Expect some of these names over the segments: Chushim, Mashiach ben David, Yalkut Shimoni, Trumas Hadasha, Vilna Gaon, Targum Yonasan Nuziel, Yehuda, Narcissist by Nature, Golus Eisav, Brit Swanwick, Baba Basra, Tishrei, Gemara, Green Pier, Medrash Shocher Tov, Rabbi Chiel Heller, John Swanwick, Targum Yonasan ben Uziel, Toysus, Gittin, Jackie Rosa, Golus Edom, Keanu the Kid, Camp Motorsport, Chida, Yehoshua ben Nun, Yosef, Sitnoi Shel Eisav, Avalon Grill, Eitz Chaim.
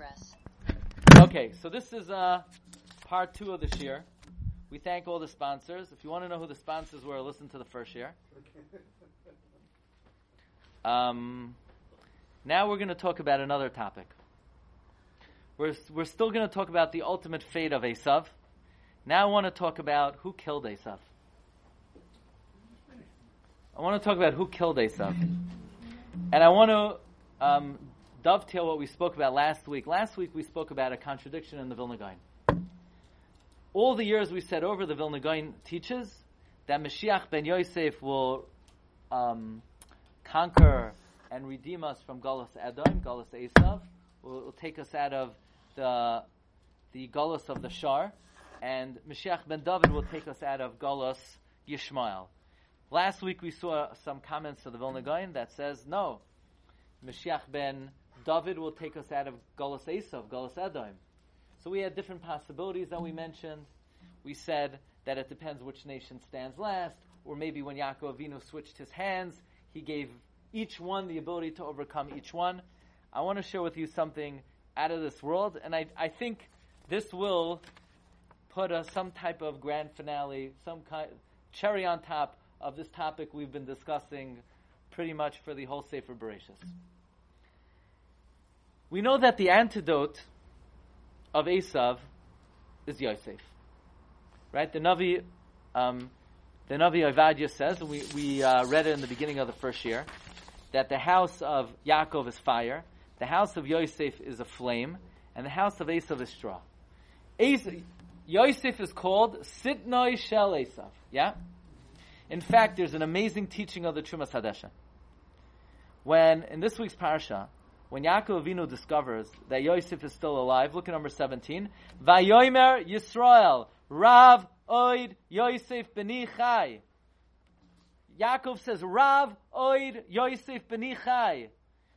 progress. Okay, so this is part two of the shir. We thank all the sponsors. If you want to know who the sponsors were, listen to the first shir. Now we're going to talk about another topic. We're still going to talk about the ultimate fate of Eisav. Now I want to talk about who killed Eisav. And I want to dovetail what we spoke about last week. Last week we spoke about a contradiction in the Vilna Gaon. All the years we said over, the Vilna Gaon teaches that Mashiach ben Yosef will conquer and redeem us from Golus Edom, Golus Eisav, will take us out of the Golus of the Shar, and Mashiach ben David will take us out of Golus Yishmael. Last week we saw some comments to the Vilna Gaon that says, no, Mashiach ben David will take us out of Golus Eisav, Golus Edom. So we had different possibilities that we mentioned. We said that it depends which nation stands last, or maybe when Yaakov Avinu switched his hands, he gave each one the ability to overcome each one. I want to share with you something out of this world, and I think this will put some type of grand finale, some kind cherry on top of this topic we've been discussing pretty much for the whole Sefer Bereshis. We know that the antidote of Eisav is Yosef, right? The Navi Ovadia says, and we read it in the beginning of the first year, that the house of Yaakov is fire, the house of Yosef is a flame, and the house of Eisav is straw. Yosef is called Sitnoi Shel Eisav, yeah? In fact, there's an amazing teaching of the Trumas Hadasha. When, in this week's parsha, when Yaakov Avinu discovers that Yosef is still alive, look at number 17, Vayomer Yisrael, Rav Oid Yosef B'ni Chai. Yaakov says, Rav Oid Yosef B'ni Chai.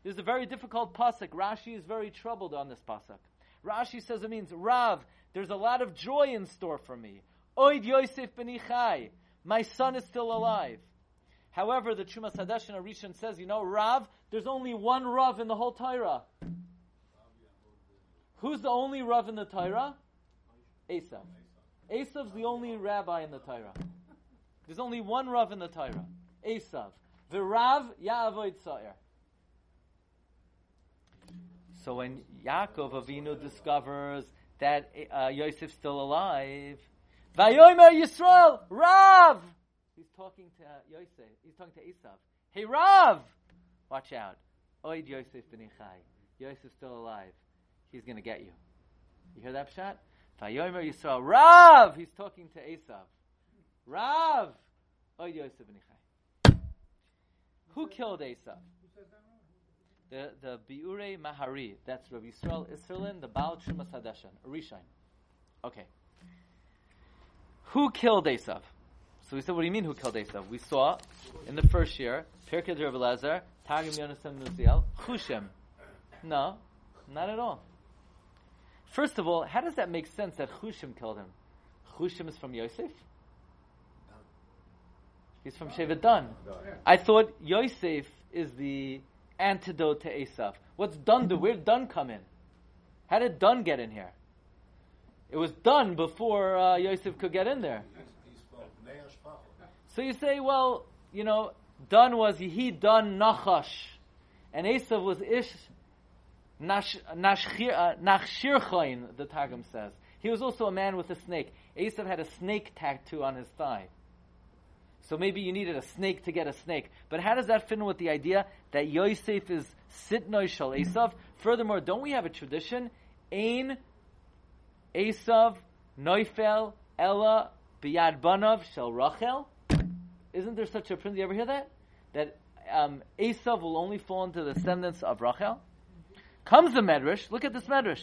This is a very difficult pasuk. Rashi is very troubled on this pasuk. Rashi says it means, Rav, there's a lot of joy in store for me. Oid Yosef B'ni Chai. My son is still alive. However, the Trumas Hadash and Arishain says, you know, Rav, there's only one Rav in the whole Torah. Who's the only Rav in the Torah? Eisav. Esav's the only rabbi in the Torah. There's only one Rav in the Torah. Eisav. The Rav Ya'avoid Sa'ir. So when Yaakov Avinu discovers that Yosef's still alive, Vayomer Yisrael, Rav! He's talking to Yosef. He's talking to Eisav. Hey, Rav! Watch out. Oid Yosef ben Chai. Yosef's still alive. He's going to get you. You hear that shot? Vayomer Yisrael, Rav! He's talking to Eisav. Rav! Oid Yosef ben Chai. Who killed Eisav? The Biure Mahari. That's Rabbi Yisrael Isserlin, the Baal Trumas Hadashan, Arishain. Okay. Who killed Eisav? So we said, what do you mean who killed Eisav? We saw in the first year, Pirkei Rav Elazar, Targum Yonasan Nuziel, Chushim. No, not at all. First of all, how does that make sense that Chushim killed him? Chushim is from Yosef? He's from Shevet Dan. I thought Yosef is the antidote to Eisav. What's Dan do? Where did Dan come in? How did Dan get in here? It was done before Yosef could get in there. So you say, well, you know, done was he done Nachash, and Eisav was Ish Nachshirchain, the Targum says. He was also a man with a snake. Eisav had a snake tattoo on his thigh. So maybe you needed a snake to get a snake. But how does that fit in with the idea that Yosef is Sitnoi Shel Eisav? Furthermore, don't we have a tradition? Ein Eisav, Noifel, Ella, Biyad Banav, Shel Rachel. Isn't there such a print? You ever hear that? That Eisav will only fall into the descendants of Rachel? Comes the Medrash. Look at this Medrash.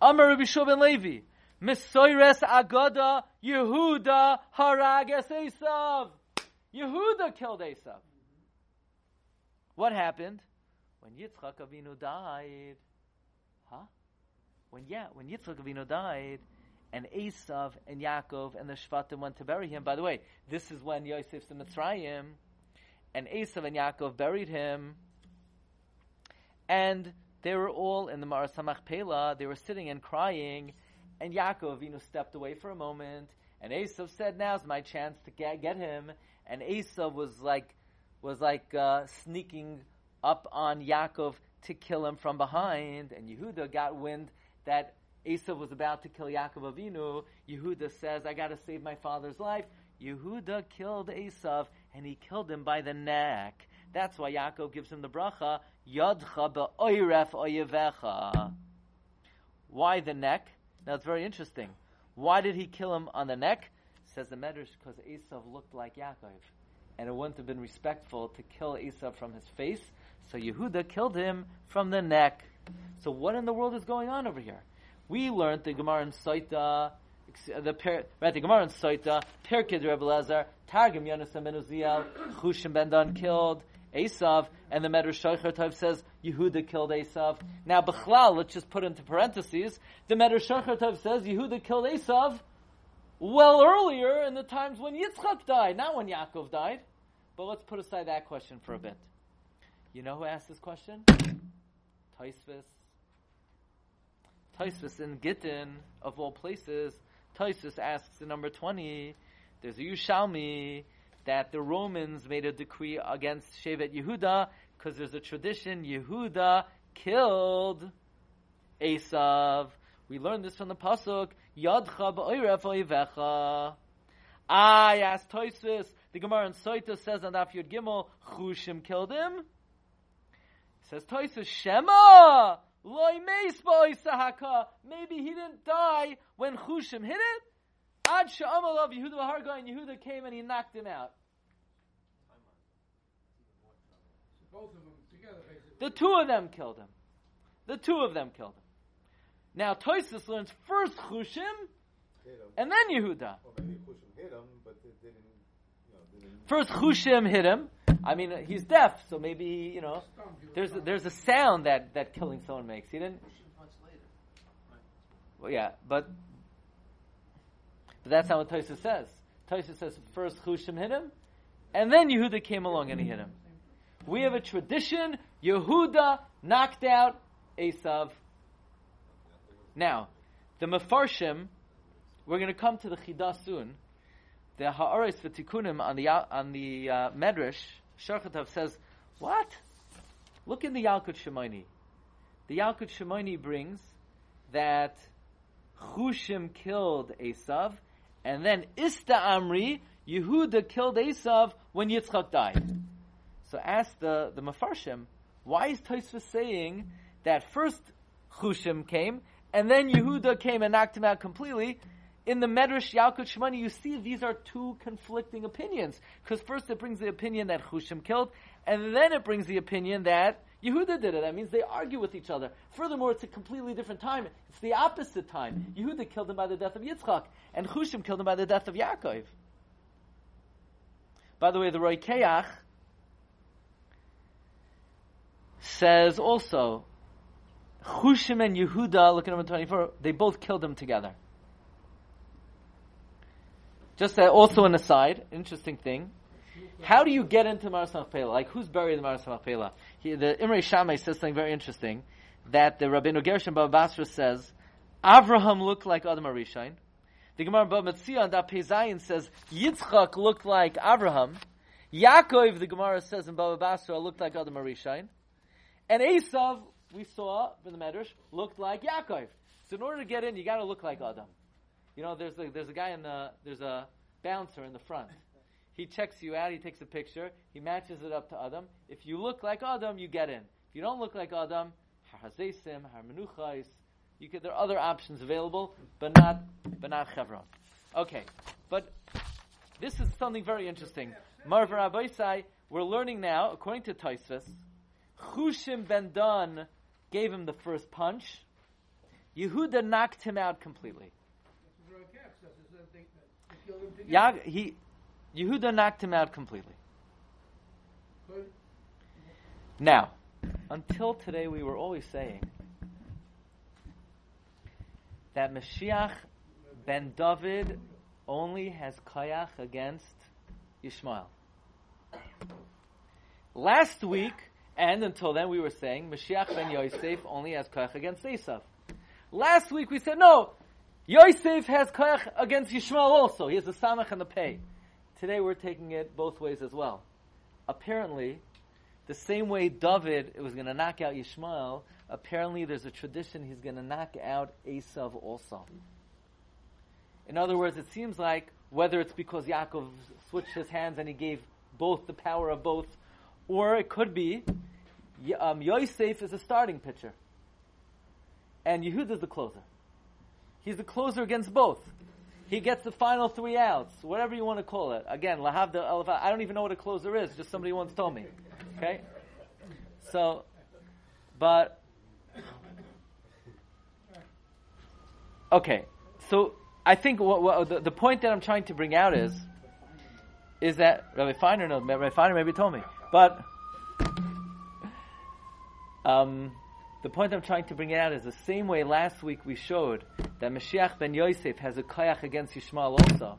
Amar Rabbi Shua ben Levi. Mesoires Agada, Yehuda, Harages Eisav. Yehuda killed Eisav. What happened? When Yitzchak Avinu died. Huh? When Yitzchak Avinu died, and Eisav and Yaakov and the Shvatim went to bury him. By the way, this is when Yosef's in Mitzrayim, and Eisav and Yaakov buried him. And They were all in the Mara Samach Pela. They were sitting and crying, and Yaakov Avinu stepped away for a moment, and Eisav said, "Now's my chance to get him." And Eisav was like sneaking up on Yaakov to kill him from behind. And Yehuda got wind that Eisav was about to kill Yaakov Avinu. Yehuda says, "I got to save my father's life." Yehuda killed Eisav, and he killed him by the neck. That's why Yaakov gives him the bracha, Yodcha be'oiref oyevecha. Why the neck? Now it's very interesting. Why did he kill him on the neck? Says the Medrash, because Eisav looked like Yaakov. And it wouldn't have been respectful to kill Eisav from his face. So Yehuda killed him from the neck. So what in the world is going on over here? We learned the Gemara in Saita, the Gemara in Saita, Pirkei Rebbe Lezer, Targum Yonasan ben Uziel, Chushim ben Dan killed Eisav, and the Medrash Shocher Tov says Yehuda killed Eisav. Now, Bechlal, let's just put into parentheses, the Medrash Shocher Tov says Yehuda killed Eisav well earlier in the times when Yitzchak died, not when Yaakov died. But let's put aside that question for a bit. You know who asked this question? Toysus in Gittin, of all places. Toysus asks in number 20, there's a Yushalmi that the Romans made a decree against Shevet Yehuda because there's a tradition Yehuda killed Eisav. We learned this from the pasuk Yadcha b'oiref oivecha. I asked Toysus. The Gemara in Soita says on Daf Yud Gimel, Chushim killed him. It says Toysus Shema loy meis ba'oisahaka. Maybe he didn't die when Chushim hit it. Ad she'amalav Yehuda harga, and Yehuda came and he knocked him out. Both of them together, basically. The two of them killed him. Now Toysus learns first Chushim, and then Yehuda. Well, maybe Chushim hit him, but it didn't, first Chushim hit him. I mean, he's deaf, so maybe, you know, there's a sound that killing someone makes. He didn't. Well, yeah, but that's not what Toysus says. Toysus says first Chushim hit him, and then Yehuda came along and he hit him. We have a tradition. Yehuda knocked out Eisav. Now, the Mefarshim, we're going to come to the Chida soon. The Ha'aretz V'Tikunim on the Medrash Shocher Tov says, what? Look in the Yalkut Shimoni. The Yalkut Shimoni brings that Chushim killed Eisav, and then Ista Amri, Yehuda killed Eisav when Yitzchak died. So ask the Mefarshim, why is Tosfos saying that first Chushim came, and then Yehuda came and knocked him out completely? In the Medrash Yalkut Shimoni, you see these are two conflicting opinions. Because first it brings the opinion that Chushim killed, and then it brings the opinion that Yehuda did it. That means they argue with each other. Furthermore, it's a completely different time. It's the opposite time. Yehuda killed him by the death of Yitzchak, and Chushim killed him by the death of Yaakov. By the way, the Roy Kayach says also, Chushim and Yehuda, look at number 24, they both killed him together. Just also an aside, interesting thing. How do you get into Mara Samach Pela? Like, who's buried in Mara Samach Pela? The Imrei Shammai says something very interesting, that the Rabbeinu Gershom Baba Basra says, Avraham looked like Adam Arishain. The Gemara Baba Metzia on Daf Pei Zayin says, Yitzchak looked like Avraham. Yaakov, the Gemara says in Baba Basra, looked like Adam Arishain. And Eisav, we saw in the Medrash, looked like Yaakov. So in order to get in, you got to look like Adam. You know, there's a guy there's a bouncer in the front. He checks you out. He takes a picture. He matches it up to Adam. If you look like Adam, you get in. If you don't look like Adam, harzeisim, harmenuchais. There are other options available, but not chevron. Okay, but this is something very interesting. Marv Raboisai, we're learning now, according to Toysus, Chushim ben Dan gave him the first punch. Yehuda knocked him out completely. Yehuda knocked him out completely. Now, until today, we were always saying that Mashiach ben David only has Kayach against Yishmael. Last week, And until then we were saying Mashiach ben Yosef only has Kayach against Eisav. Last week we said, no, Yosef has Kayach against Yishmael also. He has the Samach and the Pei. Today we're taking it both ways as well. Apparently, the same way David was going to knock out Yishmael, apparently there's a tradition he's going to knock out Eisav also. In other words, it seems like whether it's because Yaakov switched his hands and he gave both the power of both, or it could be Yosef is a starting pitcher, and Yehuda is the closer. He's the closer against both. He gets the final 3 outs, whatever you want to call it. Again, lahavda elva. I don't even know what a closer is. Just somebody once told me. Okay, so, but okay, so I think the point that I'm trying to bring out is that Rabbi Feiner maybe told me, but the point I'm trying to bring out is the same way last week we showed that Mashiach ben Yosef has a Kayach against Yishmael also.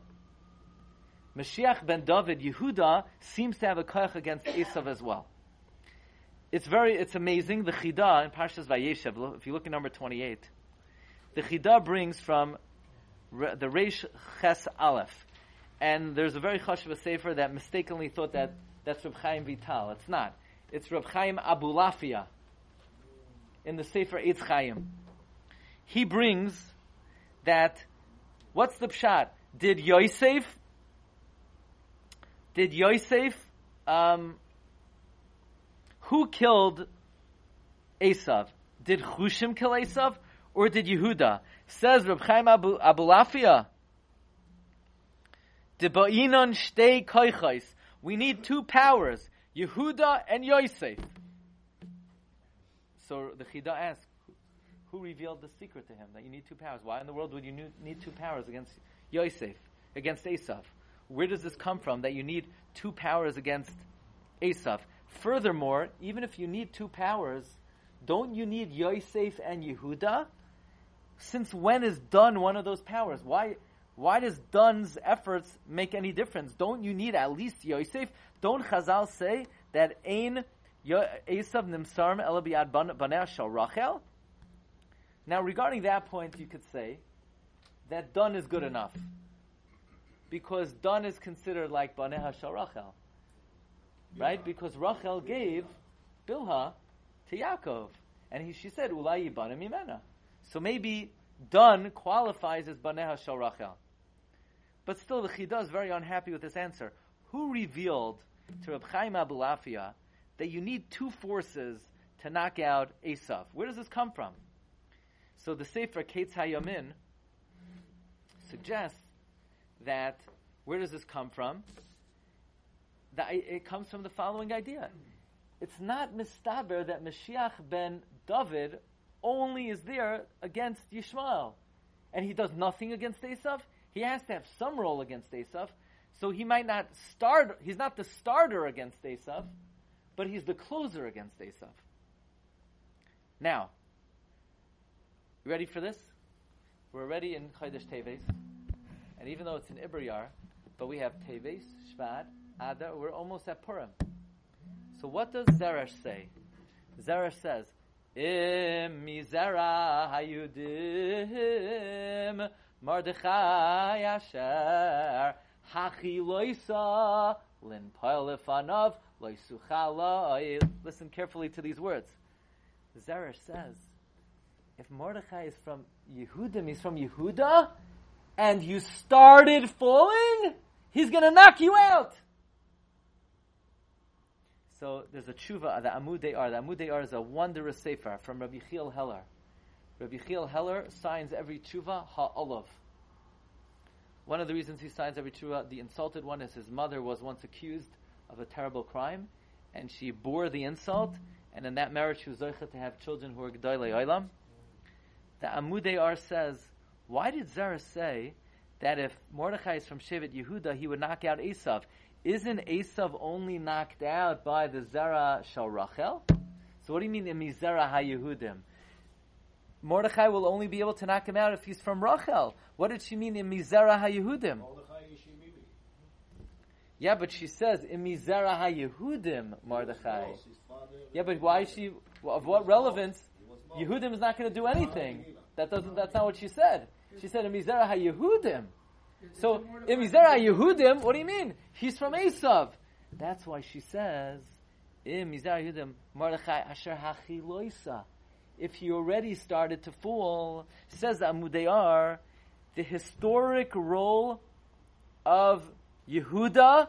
Mashiach ben David, Yehuda, seems to have a Kayach against Eisav as well. It's amazing. The Chida in Parshas Vayeshev, if you look at number 28, the Chida brings from the Reish Ches Aleph. And there's a very Chashuva Sefer that mistakenly thought that that's Reb Chaim Vital. It's not. It's Reb Chaim Abulafia in the Sefer Eitz Chaim. He brings that, what's the pshat? Did Yosef, who killed Eisav? Did Chushim kill Eisav? Or did Yehuda? Says Reb Chaim Abulafia, de ba'inon shtei koichos. We need 2 powers, Yehuda and Yosef. So the Chida asks, who revealed the secret to him that you need 2 powers? Why in the world would you need 2 powers against Yosef, against Eisav? Where does this come from that you need 2 powers against Eisav? Furthermore, even if you need 2 powers, don't you need Yosef and Yehuda? Since when is done one of those powers? Why does Dun's efforts make any difference? Don't you need at least Yosef? Don't Chazal say that Ein Eisav Nimsarim Ela B'Yad Banei Shel Rachel? Now, regarding that point, you could say that Dun is good enough, because Dun is considered like Banei Shel Rachel, right? Because Rachel gave Bilha to Yaakov, and she said, Ulai Yibane Mimena. So maybe Dun qualifies as Banei Shel Rachel. But still, the Chida is very unhappy with this answer. Who revealed to Reb Chaim Abulafia that you need 2 forces to knock out Eisav? Where does this come from? So the Sefer Keitz HaYamin suggests that, where does this come from? That it comes from the following idea. It's not mistaber that Mashiach ben David only is there against Yishmael, and he does nothing against Eisav. He has to have some role against Eisav, so he might not start. He's not the starter against Eisav, but he's the closer against Eisav. Now, you ready for this? We're already in Chodesh Teves, and even though it's in Iberyar, but we have Teves, Shvat, Adar. We're almost at Purim. So what does Zeresh say? Zeresh says, Im mizera hayudim Mordechai asher hachi loisa lin poilifanov loisuchaloi. Listen carefully to these words. Zeresh says, if Mordechai is from Yehudim, he's from Yehuda, and you started falling, he's going to knock you out. So there's a tshuva, the Amu De'ar. The Amu De'ar is a wondrous sefer from Rabbi Chiel Heller. Rabbi Chiel Heller signs every tshuva ha'olav. One of the reasons he signs every tshuva, the insulted one, is his mother was once accused of a terrible crime, and she bore the insult, and in that marriage she was zocheh to have children who are g'daylei olam. The Amu De'ar says, why did Zeresh say that if Mordechai is from Shevet Yehuda, he would knock out Eisav? Isn't Eisav only knocked out by the Zerah Shal Rachel? So what do you mean, Imizerah HaYehudim? Mordechai will only be able to knock him out if he's from Rachel. What did she mean, Imizerah HaYehudim? Yeah, but she says, Imizera ha-Yehudim, Mordechai. Yeah, but why is she, of what relevance? Yehudim is not going to do anything. That's not what she said. She said, Imizera ha-Yehudim. So, Imizera ha-Yehudim, what do you mean? He's from Eisav. That's why she says, Imizera ha-Yehudim, Mordechai asher ha-Chiloisa. If he already started to fool, says Amu De'ar, the historic role of Yehuda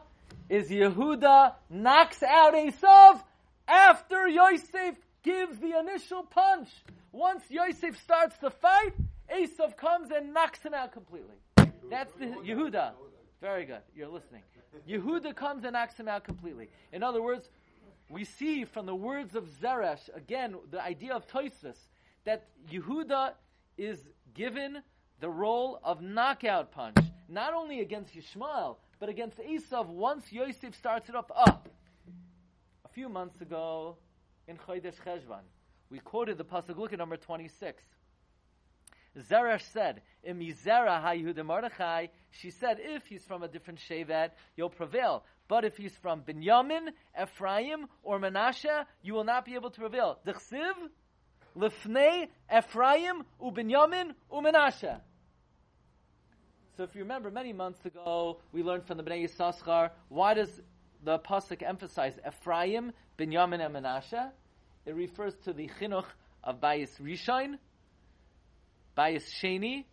is Yehuda knocks out Eisav after Yosef gives the initial punch. Once Yosef starts the fight, Eisav comes and knocks him out completely. That's the Yehuda. Very good. You're listening. Yehuda comes and knocks him out completely. In other words, we see from the words of Zeresh, again, the idea of Toysus, that Yehuda is given the role of knockout punch, not only against Yishmael, but against Eisav, once Yosef starts it up. A few months ago, in Chodesh Cheshvan, we quoted the pasuk. Look at number 26. Zeresh said, "Imizera ha-Yehudim Mordechai." She said, "If he's from a different shevet, you'll prevail. But if he's from Binyamin, Ephraim, or Menashe, you will not be able to prevail." D'chsiv lefnei Ephraim uBinyamin uMenashe. So if you remember, many months ago, we learned from the Bnei Yisachar, why does the pasuk emphasize Ephraim, Binyamin, and Menashe? It refers to the chinuch of Bayis Rishon, Bayis Sheni,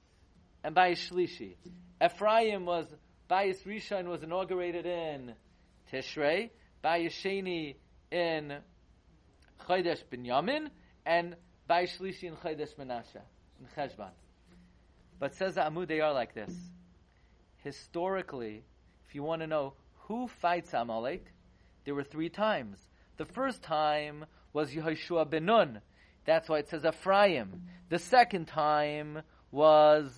and Bayis Shlishi. Bayis Rishon was inaugurated in Tishrei, Bayis Sheni in Chodesh Binyamin, and Bayis Shlishi in Chodesh Menashe, in Cheshvan. But says Amu De'ar like this. Historically, if you want to know who fights Amalek, there were three times. The first time was Yehoshua ben Nun. That's why it says Ephraim. The second time was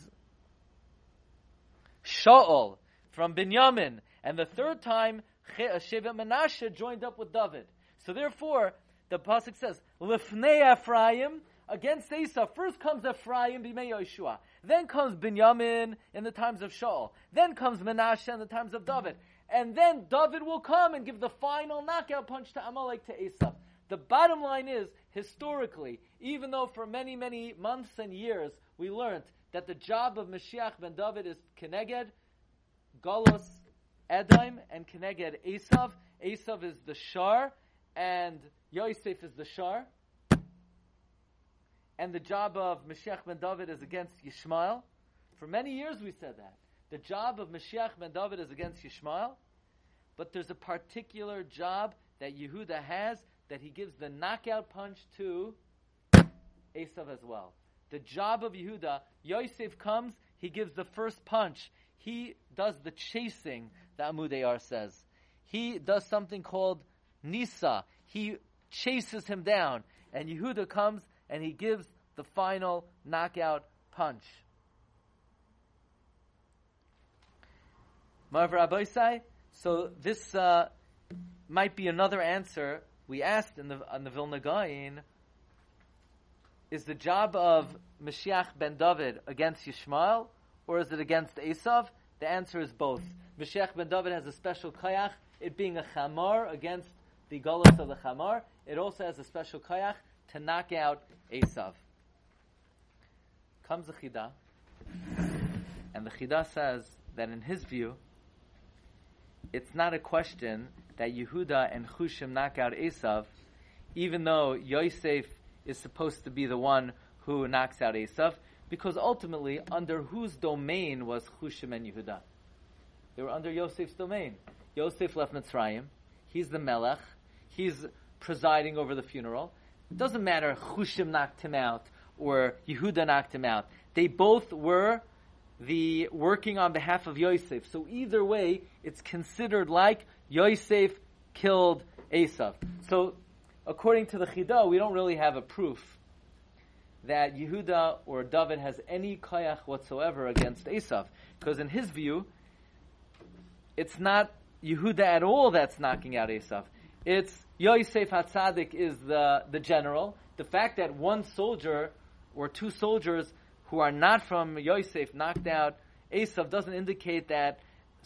Shaul from Binyamin. And the third time, Shevet Menashe joined up with David. So therefore, the pasuk says, Lifnei Ephraim, against Esau, first comes Ephraim b'mei Yehoshua. Then comes Binyamin in the times of Shaul. Then comes Menashe in the times of David. And then David will come and give the final knockout punch to Amalek, to Esau. The bottom line is, historically, even though for many, many months and years, we learned that the job of Mashiach ben David is Keneged, Golus Edom, and Keneged Eisav. Eisav is the Shar, and Yosef is the Shar. And the job of Mashiach ben David is against Yishmael. For many years we said that. The job of Mashiach ben David is against Yishmael. But there's a particular job that Yehuda has that he gives the knockout punch to Eisav as well. The job of Yehuda, Yosef comes, he gives the first punch. He does the chasing, the Amu De'ar says. He does something called Nisa. He chases him down. And Yehuda comes and he gives the final knockout punch. Marvar Aboisai. So this might be another answer we asked on the Vilna Gaon. Is the job of Mashiach ben David against Yishmael, or is it against Eisav? The answer is both. Mashiach ben David has a special Kayach, it being a Chamar against the Golus of the Chamar. It also has a special Kayach to knock out Eisav. Comes the Chida, and the Chida says that in his view, it's not a question that Yehuda and Chushim knock out Eisav, even though Yosef is supposed to be the one who knocks out Eisav, because ultimately, under whose domain was Chushim and Yehuda? They were under Yosef's domain. Yosef left Mitzrayim. He's the Melech. He's presiding over the funeral. It doesn't matter if Chushim knocked him out or Yehuda knocked him out. They both were the working on behalf of Yosef. So either way, it's considered like Yosef killed Eisav. So according to the Chida, we don't really have a proof that Yehuda or David has any koyach whatsoever against Eisav. Because in his view, it's not Yehuda at all that's knocking out Eisav. It's Yosef HaTzadik is the general. The fact that one soldier or two soldiers who are not from Yosef knocked out Eisav doesn't indicate that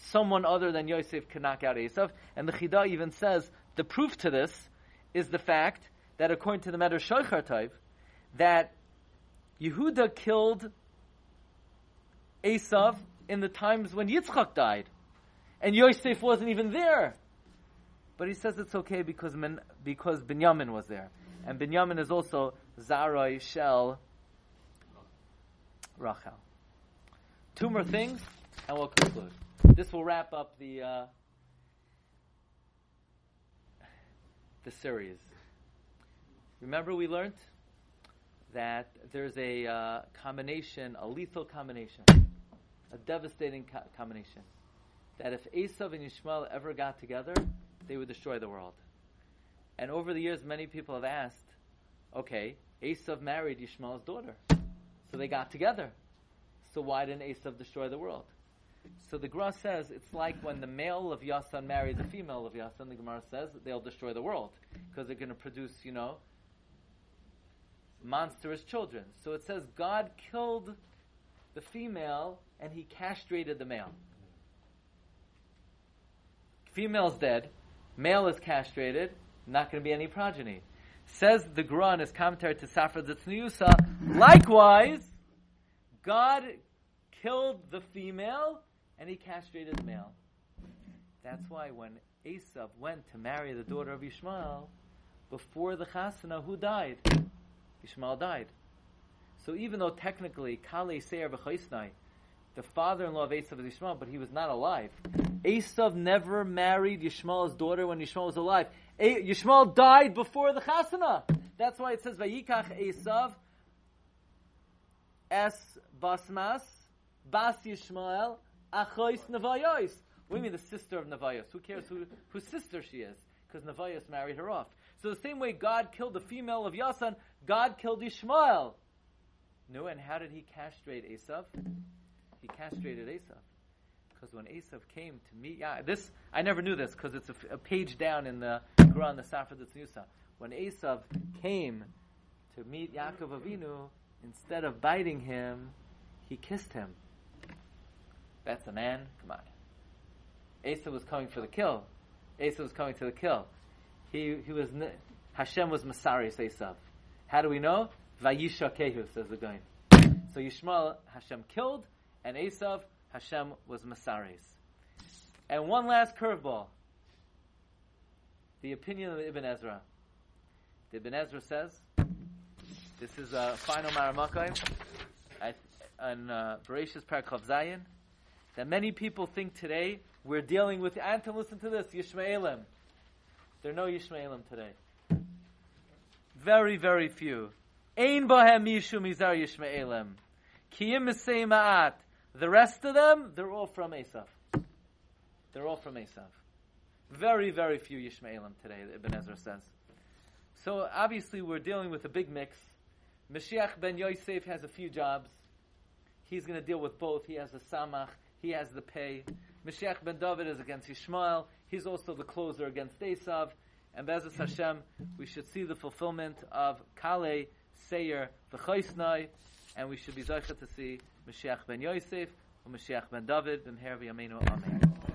someone other than Yosef could knock out Eisav. And the Chida even says the proof to this is the fact that according to the Medrash Shocher Tov, that Yehuda killed Eisav in the times when Yitzchak died, and Yosef wasn't even there. But he says it's okay because Binyamin was there, and Binyamin is also Zaroi Shel Rachel. Two more things, and we'll conclude. This will wrap up the series. Remember, we learned that there's a combination, a lethal combination, a devastating combination, that if Eisav and Yishmael ever got together, they would destroy the world. And over the years, many people have asked, okay, Eisav married Yishmael's daughter, so they got together. So why didn't Eisav destroy the world? So the Gemara says it's like when the male of Yasan marries the female of Yasan. The Gemara says they'll destroy the world because they're going to produce, monstrous children. So it says God killed the female and he castrated the male. Female's dead, male is castrated, not going to be any progeny. Says the Gemara in his commentary to Safra Tzniusa, likewise, God killed the female and he castrated the male. That's why when Eisav went to marry the daughter of Yishmael, before the Chasana, who died? Yishmael died. So even though technically Kalei Seir v'Chaisnai, the father-in-law of Eisav is Yishmael, but he was not alive. Eisav never married Yishmael's daughter when Yishmael was alive. Yishmael died before the Chasana. That's why it says Vayikach Eisav es basmas bas Yishmael achois nevayos. What do you mean the sister of Nevayos? Who cares whose sister she is? Because Nevayos married her off. So the same way God killed the female of Yasan, God killed Yishmael. No, and how did he castrate Eisav? He castrated Eisav. Because when Eisav came to meet this I never knew this because it's a page down in the Quran, the Safra Tzniusa. When Eisav came to meet Yaakov Avinu, instead of biting him, he kissed him. That's a man. Come on. Eisav was coming for the kill. He was. Hashem was Masaris Eisav. How do we know? Vayishakehu, says the Gaon. So Yishmael Hashem killed, and Eisav Hashem was Masaris. And one last curveball. The opinion of Ibn Ezra. The Ibn Ezra says, this is a final Mara Samach Pela on Bereshis Parak Chav Zayin, that many people think today we're dealing with. And to listen to this, Yishmaelim. There are no Yishmaelim today. Very, very few. Ein bohem mishu mizar Yishmaelim. Kiyim misei ma'at. The rest of them, they're all from Eisav. Very, very few Yishmaelim today, Ibn Ezra says. So obviously we're dealing with a big mix. Mashiach ben Yosef has a few jobs. He's going to deal with both. He has the samach. He has the pay. Mashiach ben David is against Yishmael. He's also the closer against Eisav. And Be'ezus Hashem, we should see the fulfillment of Kalei Seir v'Chaisnai, and we should be zeicha to see Mashiach ben Yosef and Mashiach ben David. B'mher v'yameinu, amen.